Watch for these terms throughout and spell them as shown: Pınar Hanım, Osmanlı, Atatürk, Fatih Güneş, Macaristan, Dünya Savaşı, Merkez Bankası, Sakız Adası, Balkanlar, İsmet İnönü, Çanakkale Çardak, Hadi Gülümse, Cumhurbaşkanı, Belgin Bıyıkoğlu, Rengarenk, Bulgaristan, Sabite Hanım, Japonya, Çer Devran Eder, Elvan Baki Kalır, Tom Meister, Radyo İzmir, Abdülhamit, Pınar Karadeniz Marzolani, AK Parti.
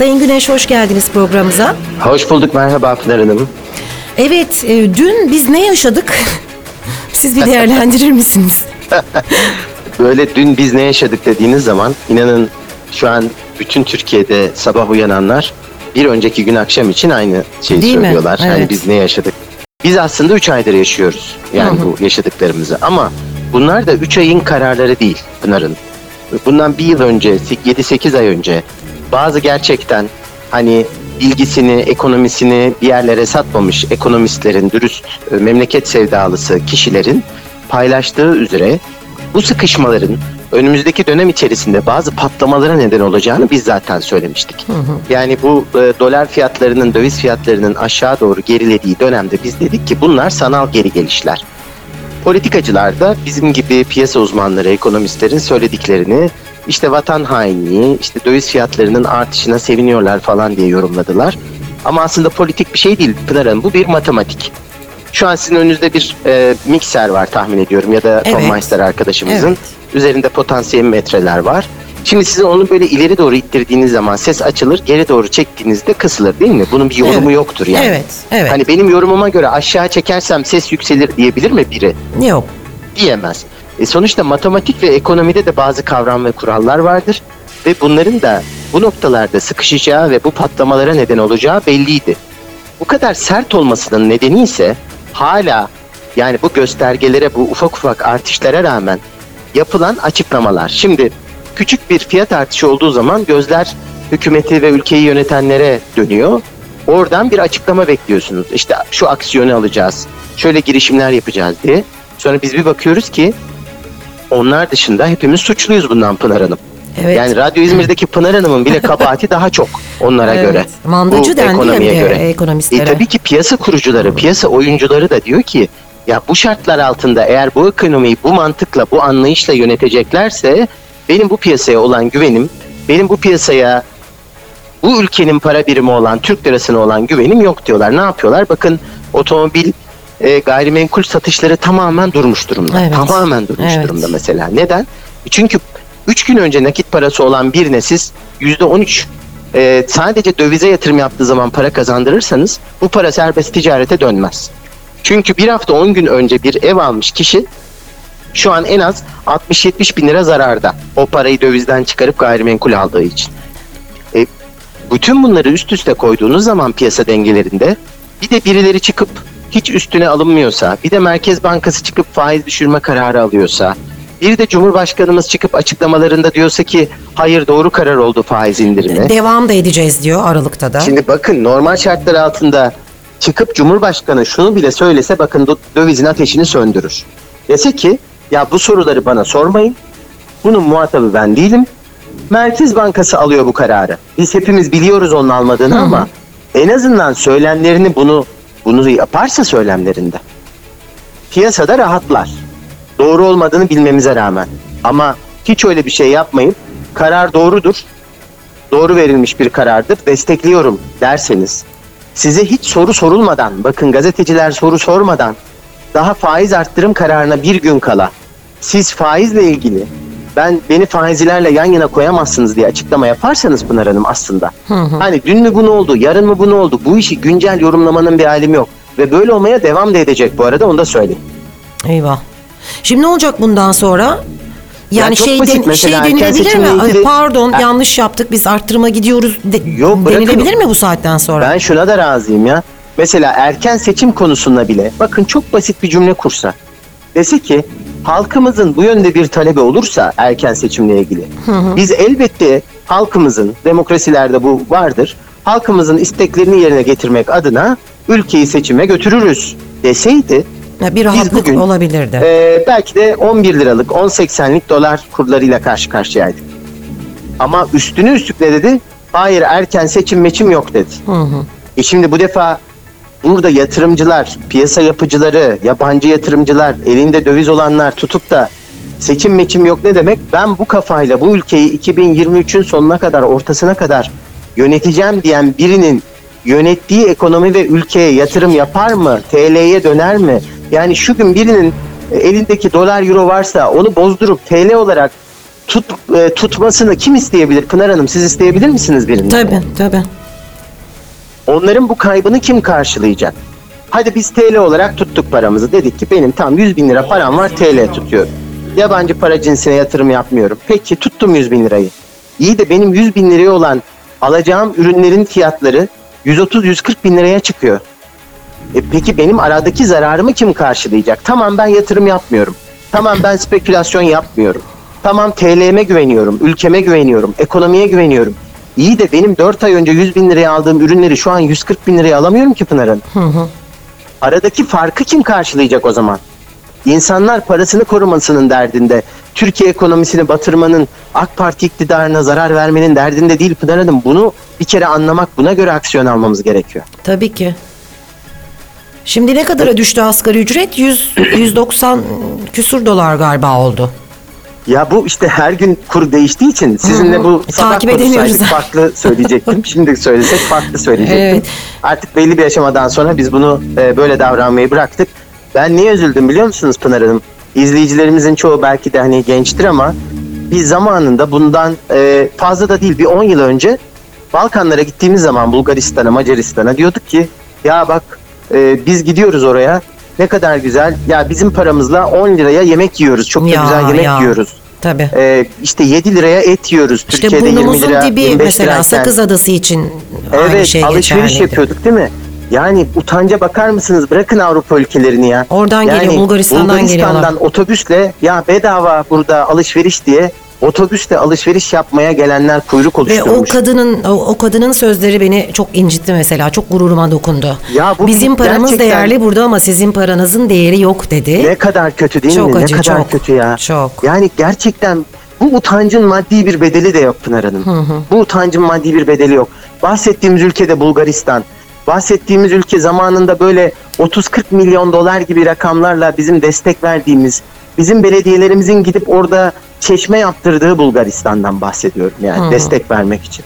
Sayın Güneş, hoş geldiniz programımıza. Hoş bulduk, merhaba Pınar Hanım. Evet, dün biz ne yaşadık? Siz bir değerlendirir misiniz? Böyle dün biz ne yaşadık dediğiniz zaman, inanın şu an bütün Türkiye'de sabah uyananlar bir önceki gün akşam için aynı şeyi değil söylüyorlar. Evet. Yani biz ne yaşadık? Biz aslında 3 aydır yaşıyoruz yani bu yaşadıklarımızı, ama bunlar da 3 ayın kararları değil Pınar Hanım. Bundan bir yıl önce, 7-8 ay önce bazı gerçekten hani bilgisini, ekonomisini bir yerlere satmamış ekonomistlerin, dürüst, memleket sevdalısı kişilerin paylaştığı üzere bu sıkışmaların önümüzdeki dönem içerisinde bazı patlamalara neden olacağını biz zaten söylemiştik. Yani bu dolar fiyatlarının, döviz fiyatlarının aşağı doğru gerilediği dönemde biz dedik ki bunlar sanal geri gelişler. Politikacılar da bizim gibi piyasa uzmanları, ekonomistlerin söylediklerini işte vatan hainliği, işte döviz fiyatlarının artışına seviniyorlar falan diye yorumladılar. Ama aslında politik bir şey değil Pınar Hanım, bu bir matematik. Şu an sizin önünüzde bir mikser var tahmin ediyorum, ya da Tom Meister arkadaşımızın. Evet. Üzerinde potansiyometreler var. Şimdi sizin onu böyle ileri doğru ittirdiğiniz zaman ses açılır, geri doğru çektiğinizde kısılır değil mi? Bunun bir yorumu yoktur yani. Evet. Hani benim yorumuma göre aşağı çekersem ses yükselir diyebilir mi biri? Yok. Diyemez. Sonuçta matematik ve ekonomide de bazı kavram ve kurallar vardır ve bunların da bu noktalarda sıkışacağı ve bu patlamalara neden olacağı belliydi. Bu kadar sert olmasının nedeni ise hala yani bu göstergelere, bu ufak ufak artışlara rağmen yapılan açıklamalar. Şimdi küçük bir fiyat artışı olduğu zaman gözler hükümeti ve ülkeyi yönetenlere dönüyor. Oradan bir açıklama bekliyorsunuz. İşte şu aksiyonu alacağız, şöyle girişimler yapacağız diye. Sonra biz bir bakıyoruz ki onlar dışında hepimiz suçluyuz bundan Pınar Hanım. Evet. Yani Radyo İzmir'deki Pınar Hanım'ın bile kabahati daha çok onlara göre. Mandacı dendi ya ekonomistlere. Tabii ki piyasa kurucuları, piyasa oyuncuları da diyor ki ya bu şartlar altında eğer bu ekonomiyi bu mantıkla, bu anlayışla yöneteceklerse benim bu piyasaya olan güvenim, benim bu piyasaya, bu ülkenin para birimi olan Türk lirasına olan güvenim yok diyorlar. Ne yapıyorlar? Bakın otomobil gayrimenkul satışları tamamen durmuş durumda. Evet. Tamamen durmuş durumda mesela. Neden? Çünkü 3 gün önce nakit parası olan birine siz %13 sadece dövize yatırım yaptığı zaman para kazandırırsanız bu para serbest ticarete dönmez. Çünkü bir hafta 10 gün önce bir ev almış kişi şu an en az 60-70 bin lira zararda. O parayı dövizden çıkarıp gayrimenkul aldığı için. Bütün bunları üst üste koyduğunuz zaman piyasa dengelerinde bir de birileri çıkıp hiç üstüne alınmıyorsa, bir de Merkez Bankası çıkıp faiz düşürme kararı alıyorsa, bir de Cumhurbaşkanımız çıkıp açıklamalarında diyorsa ki hayır doğru karar oldu faiz indirimi. Devam da edeceğiz diyor Aralık'ta da. Şimdi bakın normal şartlar altında çıkıp Cumhurbaşkanı şunu bile söylese bakın dövizin ateşini söndürür. Dese ki ya bu soruları bana sormayın, bunun muhatabı ben değilim. Merkez Bankası alıyor bu kararı. Biz hepimiz biliyoruz onun almadığını ama en azından söylemlerini bunu yaparsa söylemlerinde piyasada rahatlar. Doğru olmadığını bilmemize rağmen. Ama hiç öyle bir şey yapmayıp karar doğrudur, doğru verilmiş bir karardır, destekliyorum derseniz, size hiç soru sorulmadan, bakın gazeteciler soru sormadan, daha faiz arttırım kararına bir gün kala siz faizle ilgili beni faizcilerle yan yana koyamazsınız diye açıklama yaparsanız Pınar Hanım aslında. Hani dün mü bu ne oldu, yarın mı bu ne oldu? Bu işi güncel yorumlamanın bir alemi yok. Ve böyle olmaya devam da edecek bu arada, onu da söyleyeyim. Eyvah. Şimdi ne olacak bundan sonra? Yani şey denilebilir mi? Ay, pardon yanlış yaptık biz arttırıma gidiyoruz denilebilir mi bu saatten sonra? Ben şuna da razıyım ya. Mesela erken seçim konusunda bile bakın çok basit bir cümle kursa. Dese ki halkımızın bu yönde bir talebi olursa erken seçimle ilgili biz elbette halkımızın, demokrasilerde bu vardır, halkımızın isteklerini yerine getirmek adına ülkeyi seçime götürürüz deseydi ya bir rahatlık bugün, olabilirdi. Belki de 11 liralık 10.80'lik dolar kurlarıyla karşı karşıyaydık. Ama üstüne üstlük ne dedi? Hayır erken seçim yok dedi. Şimdi bu defa burada yatırımcılar, piyasa yapıcıları, yabancı yatırımcılar, elinde döviz olanlar tutup da seçim yok ne demek? Ben bu kafayla bu ülkeyi 2023'ün sonuna kadar, ortasına kadar yöneteceğim diyen birinin yönettiği ekonomi ve ülkeye yatırım yapar mı? TL'ye döner mi? Yani şu gün birinin elindeki dolar, euro varsa onu bozdurup TL olarak tutmasını kim isteyebilir? Pınar Hanım, siz isteyebilir misiniz birini? Tabii, tabii. Onların bu kaybını kim karşılayacak? Hadi biz TL olarak tuttuk paramızı. Dedik ki benim tam 100 bin lira param var, TL tutuyorum. Yabancı para cinsine yatırım yapmıyorum. Peki tuttum 100 bin lirayı. İyi de benim 100 bin liraya olan alacağım ürünlerin fiyatları 130-140 bin liraya çıkıyor. Peki benim aradaki zararımı kim karşılayacak? Tamam ben yatırım yapmıyorum. Tamam ben spekülasyon yapmıyorum. Tamam TL'me güveniyorum, ülkeme güveniyorum, ekonomiye güveniyorum. İyi de benim 4 ay önce 100 bin liraya aldığım ürünleri şu an 140 bin liraya alamıyorum ki Pınar'ın. Aradaki farkı kim karşılayacak o zaman? İnsanlar parasını korumasının derdinde, Türkiye ekonomisini batırmanın, AK Parti iktidarına zarar vermenin derdinde değil Pınar Hanım. Bunu bir kere anlamak, buna göre aksiyon almamız gerekiyor. Tabii ki. Şimdi ne kadara düştü asgari ücret? 190 küsur dolar galiba oldu. Ya bu işte her gün kur değiştiği için sizinle bu takip edemiyoruz. Farklı söyleyecektim. Şimdi söylesek farklı söyleyecektim. Evet. Artık belli bir aşamadan sonra biz bunu böyle davranmayı bıraktık. Ben niye üzüldüm biliyor musunuz Pınar Hanım? İzleyicilerimizin çoğu belki de hani gençtir ama biz zamanında bundan fazla da değil bir 10 yıl önce Balkanlara gittiğimiz zaman Bulgaristan'a, Macaristan'a diyorduk ki ya bak biz gidiyoruz oraya. Ne kadar güzel. Ya bizim paramızla 10 liraya yemek yiyoruz. Çok da güzel yemek yiyoruz. Tabii. İşte 7 liraya et yiyoruz. İşte Türkiye'de 20 lira, 25 lirayken. Mesela Sakız Adası için aynı şey geçerliydi. Evet, alışveriş yapıyorduk değil mi? Yani utanca bakar mısınız? Bırakın Avrupa ülkelerini ya. Oradan yani, geliyor, Bulgaristan'dan geliyorlar. Bulgaristan'dan otobüsle ya bedava burada alışveriş diye otobüste alışveriş yapmaya gelenler kuyruk oluşturmuş. Ve o kadının sözleri beni çok incitti mesela. Çok gururuma dokundu. Ya bizim paramız değerli burada ama sizin paranızın değeri yok dedi. Ne kadar kötü değil mi? Acı, ne kadar kötü ya. Çok. Yani gerçekten bu utancın maddi bir bedeli de yok Pınar Hanım. Bu utancın maddi bir bedeli yok. Bahsettiğimiz ülkede Bulgaristan. Bahsettiğimiz ülke zamanında böyle 30-40 milyon dolar gibi rakamlarla bizim destek verdiğimiz, bizim belediyelerimizin gidip orada çeşme yaptırdığı Bulgaristan'dan bahsediyorum yani destek vermek için.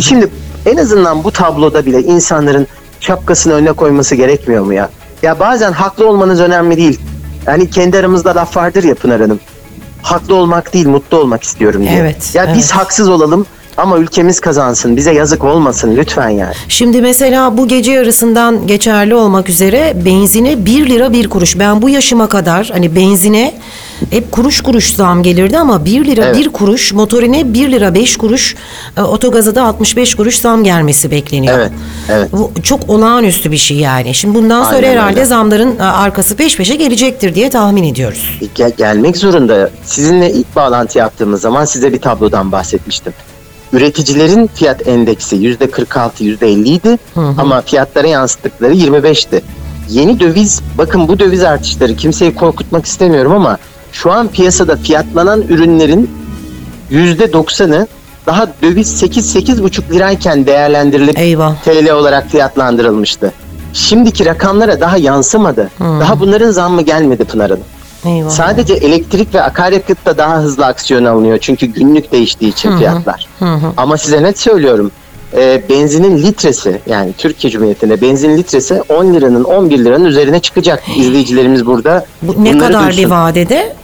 Şimdi en azından bu tabloda bile insanların şapkasını önüne koyması gerekmiyor mu ya? Ya bazen haklı olmanız önemli değil. Yani kendi aramızda laf vardır ya Pınar Hanım. Haklı olmak değil, mutlu olmak istiyorum diye. Evet, ya biz haksız olalım ama ülkemiz kazansın, bize yazık olmasın lütfen yani. Şimdi mesela bu gece yarısından geçerli olmak üzere benzine 1 lira 1 kuruş. Ben bu yaşıma kadar hani benzine hep kuruş kuruş zam gelirdi ama 1 lira 1 kuruş, motorine 1 lira 5 kuruş, otogaza da 65 kuruş zam gelmesi bekleniyor. Evet, evet. Bu çok olağanüstü bir şey yani. Şimdi bundan sonra herhalde zamların arkası peş peşe gelecektir diye tahmin ediyoruz. Gelmek zorunda. Sizinle ilk bağlantı yaptığımız zaman size bir tablodan bahsetmiştim. Üreticilerin fiyat endeksi %46, %50 idi ama fiyatlara yansıttıkları 25'ti. Yeni döviz, bakın bu döviz artışları kimseyi korkutmak istemiyorum ama şu an piyasada fiyatlanan ürünlerin %90'ı daha döviz 8-8,5 lirayken değerlendirilip TL olarak fiyatlandırılmıştı. Şimdiki rakamlara daha yansımadı. Daha bunların zammı gelmedi Pınar Hanım. Sadece elektrik ve akaryakıtta daha hızlı aksiyon alınıyor. Çünkü günlük değiştiği için fiyatlar. Ama size net söylüyorum. Benzinin litresi, yani Türkiye Cumhuriyeti'nde benzin litresi 10 liranın 11 liranın üzerine çıkacak. İzleyicilerimiz burada. Bu ne kadar bir vadede?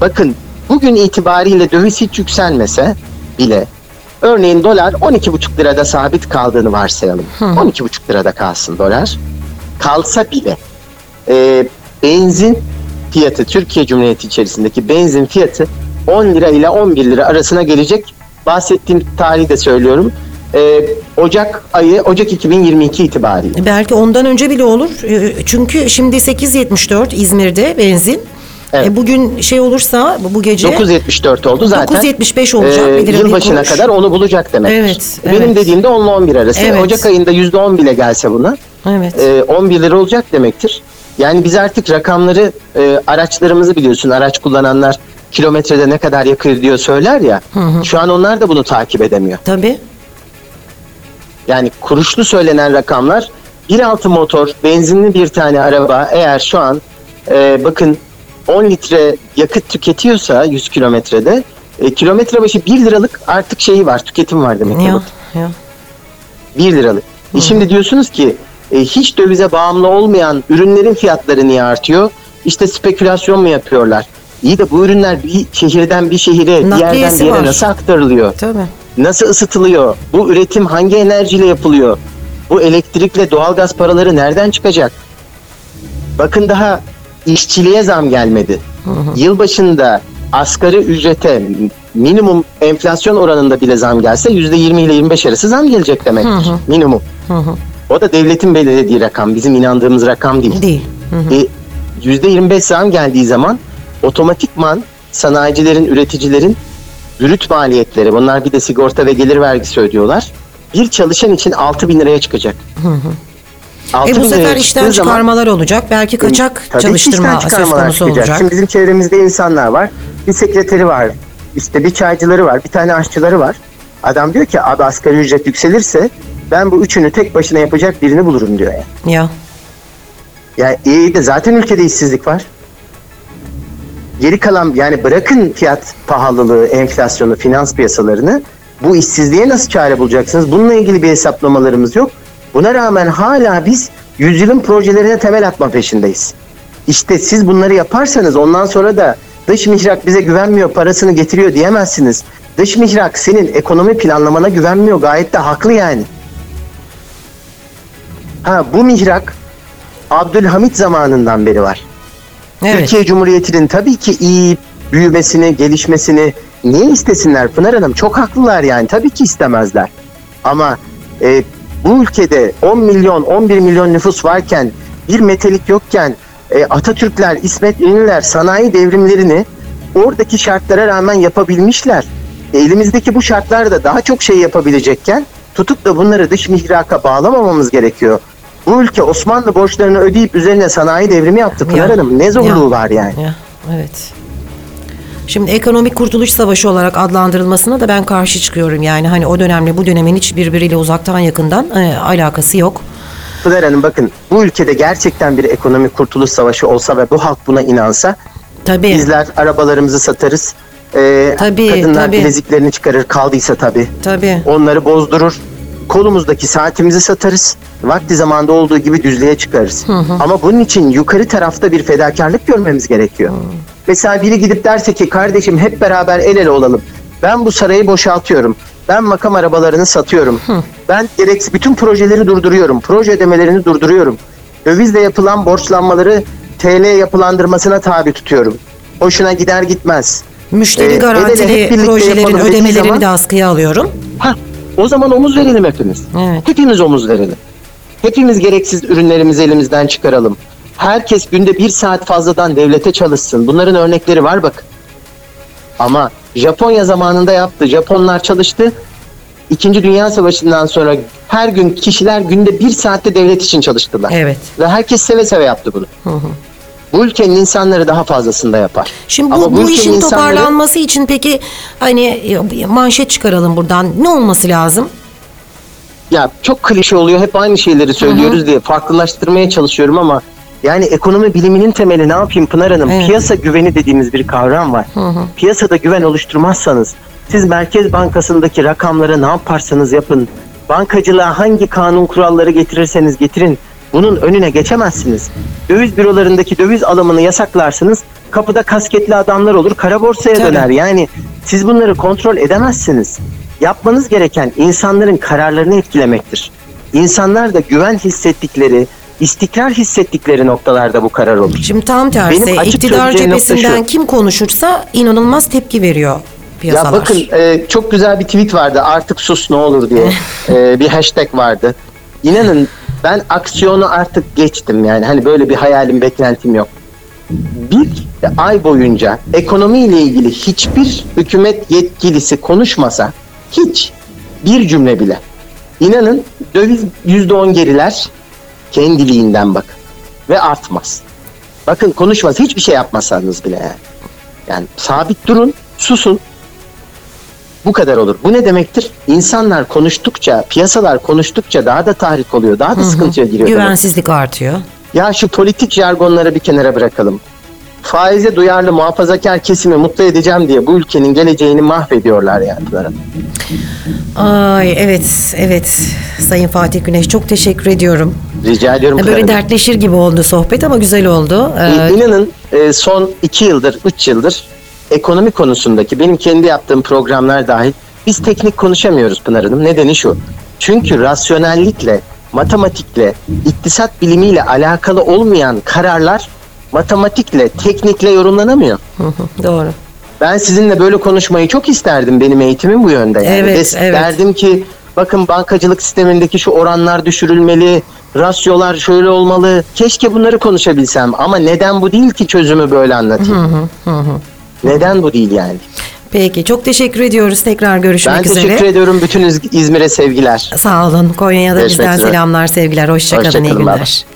Bakın bugün itibariyle döviz hiç yükselmese bile örneğin dolar 12,5 lirada sabit kaldığını varsayalım. 12,5 lirada kalsın dolar. Kalsa bile benzin fiyatı, Türkiye Cumhuriyeti içerisindeki benzin fiyatı 10 lira ile 11 lira arasına gelecek. Bahsettiğim tarihi de söylüyorum. Ocak 2022 itibariyle. Belki ondan önce bile olur. Çünkü şimdi 8.74 İzmir'de benzin. Evet. Bugün şey olursa bu gece 9.74 oldu zaten. 9.75 olacak. Yılbaşına kadar onu bulacak demek. Evet, evet. Benim dediğimde 10 ile 11 arası. Evet. Ocak ayında %10 bile gelse buna. Evet. 11 lira olacak demektir. Yani biz artık rakamları araçlarımızı biliyorsun. Araç kullananlar kilometrede ne kadar yakıyor diyor söyler ya. Şu an onlar da bunu takip edemiyor. Tabii. Yani kuruşlu söylenen rakamlar 1.6 motor, benzinli bir tane araba eğer şu an bakın 10 litre yakıt tüketiyorsa 100 kilometrede kilometre başı 1 liralık artık şeyi var, tüketim var demek. Ya. 1 liralık. Şimdi diyorsunuz ki hiç dövize bağımlı olmayan ürünlerin fiyatları niye artıyor? İşte spekülasyon mu yapıyorlar? İyi de bu ürünler bir şehirden bir şehire, bir yerden bir yere nasıl aktarılıyor? Tabii. Nasıl ısıtılıyor? Bu üretim hangi enerjiyle yapılıyor? Bu elektrikle doğalgaz paraları nereden çıkacak? Bakın daha işçiliğe zam gelmedi. Yılbaşında asgari ücrete minimum enflasyon oranında bile zam gelse %20 ile 25 arası zam gelecek demektir. Minimum. O da devletin belirlediği rakam. Bizim inandığımız rakam değil. %25 zam geldiği zaman otomatikman sanayicilerin, üreticilerin brüt maliyetleri, bunlar bir de sigorta ve gelir vergisi ödüyorlar. Bir çalışan için 6.000 liraya çıkacak. Bu sefer işten çıkarmalar zaman, olacak. Belki kaçak çalıştırma söz konusu olacak. Şimdi bizim çevremizde insanlar var. Bir sekreteri var. İşte bir çaycıları var. Bir tane aşçıları var. Adam diyor ki abi asgari ücret yükselirse ben bu üçünü tek başına yapacak birini bulurum diyor. Yani. Ya. Yani iyi de zaten ülkede işsizlik var. Geri kalan yani bırakın fiyat pahalılığı, enflasyonu, finans piyasalarını, bu işsizliğe nasıl çare bulacaksınız? Bununla ilgili bir hesaplamalarımız yok. Buna rağmen hala biz yüzyılın projelerine temel atma peşindeyiz. İşte siz bunları yaparsanız ondan sonra da dış mihrak bize güvenmiyor, parasını getiriyor diyemezsiniz. Dış mihrak senin ekonomi planlamana güvenmiyor. Gayet de haklı yani. Bu mihrak Abdülhamit zamanından beri var. Evet. Türkiye Cumhuriyeti'nin tabii ki iyi büyümesini, gelişmesini niye istesinler Pınar Hanım? Çok haklılar yani. Tabii ki istemezler. Ama bu ülkede 10 milyon, 11 milyon nüfus varken, bir metelik yokken Atatürkler, İsmet İnönüler sanayi devrimlerini oradaki şartlara rağmen yapabilmişler. Elimizdeki bu şartlarda daha çok şey yapabilecekken tutup da bunları dış mihraka bağlamamamız gerekiyor. Bu ülke Osmanlı borçlarını ödeyip üzerine sanayi devrimi yaptı Pınar Hanım. Ne zorluğu var yani. Evet. Şimdi ekonomik kurtuluş savaşı olarak adlandırılmasına da ben karşı çıkıyorum. Yani hani o dönemle bu dönemin hiç birbiriyle uzaktan yakından alakası yok. Pınar Hanım bakın bu ülkede gerçekten bir ekonomik kurtuluş savaşı olsa ve bu halk buna inansa bizler arabalarımızı satarız. Kadınlar bileziklerini çıkarır kaldıysa tabii. Onları bozdurur. Kolumuzdaki saatimizi satarız. Vakti zamanda olduğu gibi düzlüğe çıkarız. Ama bunun için yukarı tarafta bir fedakarlık görmemiz gerekiyor. Mesela biri gidip derse ki kardeşim hep beraber el ele olalım. Ben bu sarayı boşaltıyorum. Ben makam arabalarını satıyorum. Ben gereksiz bütün projeleri durduruyorum. Proje ödemelerini durduruyorum. Dövizle yapılan borçlanmaları TL yapılandırmasına tabi tutuyorum. Hoşuna gider gitmez. Müşteri garantili projelerin ödemelerini de askıya alıyorum. O zaman omuz verelim hepimiz. Hepimiz omuz verelim. Hepimiz gereksiz ürünlerimizi elimizden çıkaralım. Herkes günde 1 saat fazladan devlete çalışsın. Bunların örnekleri var bakın. Ama Japonya zamanında yaptı. Japonlar çalıştı. 2. Dünya Savaşı'ndan sonra her gün kişiler günde 1 saatte devlet için çalıştılar. Evet. Ve herkes seve seve yaptı bunu. Bu ülkenin insanları daha fazlasında yapar. Şimdi bu işin insanları... toparlanması için peki hani manşet çıkaralım buradan. Ne olması lazım? Ya çok klişe oluyor. Hep aynı şeyleri söylüyoruz diye farklılaştırmaya çalışıyorum ama yani ekonomi biliminin temeli ne yapayım Pınar Hanım? Evet. Piyasa güveni dediğimiz bir kavram var. Piyasada güven oluşturmazsanız siz Merkez Bankası'ndaki rakamlara ne yaparsanız yapın, bankacılığa hangi kanun kuralları getirirseniz getirin, bunun önüne geçemezsiniz. Döviz bürolarındaki döviz alımını yasaklarsınız, kapıda kasketli adamlar olur, kara borsaya döner. Yani siz bunları kontrol edemezsiniz. Yapmanız gereken insanların kararlarını etkilemektir. İnsanlar da güven hissettikleri, istikrar hissettikleri noktalarda bu karar olur. Şimdi tam tersi, iktidar cephesinden kim konuşursa inanılmaz tepki veriyor piyasalar. Ya bakın çok güzel bir tweet vardı, artık sus ne olur diye bir hashtag vardı. İnanın ben aksiyonu artık geçtim yani hani böyle bir hayalim, beklentim yok. Bir ay boyunca ekonomiyle ilgili hiçbir hükümet yetkilisi konuşmasa, hiç bir cümle bile. İnanın döviz %10 geriler kendiliğinden bakın ve artmaz. Bakın konuşmaz, hiçbir şey yapmasanız bile yani. Yani sabit durun, susun. Bu kadar olur. Bu ne demektir? İnsanlar konuştukça, piyasalar konuştukça daha da tahrik oluyor, daha da sıkıntıya giriyor. Güvensizlik artıyor. Ya şu politik jargonları bir kenara bırakalım. Faize duyarlı muhafazakar kesimi mutlu edeceğim diye bu ülkenin geleceğini mahvediyorlar yani. Ay evet. Sayın Fatih Güneş çok teşekkür ediyorum. Rica ediyorum. Böyle dertleşir gibi oldu sohbet ama güzel oldu. İnanın son 2 yıldır, 3 yıldır ekonomi konusundaki benim kendi yaptığım programlar dahil biz teknik konuşamıyoruz Pınar Hanım. Nedeni şu. Çünkü rasyonellikle, matematikle, iktisat bilimiyle alakalı olmayan kararlar matematikle, teknikle yorumlanamıyor. Doğru. Ben sizinle böyle konuşmayı çok isterdim, benim eğitimim bu yönde. Yani. Evet, evet. Derdim ki bakın bankacılık sistemindeki şu oranlar düşürülmeli, rasyolar şöyle olmalı. Keşke bunları konuşabilsem ama neden bu değil ki çözümü böyle anlatayım? Neden bu değil yani? Peki, çok teşekkür ediyoruz. Tekrar görüşmek üzere. Ben teşekkür ediyorum. Bütün İzmir'e sevgiler. Sağ olun. Konya'ya da bizden selamlar, sevgiler. Hoşçakalın, iyi günler.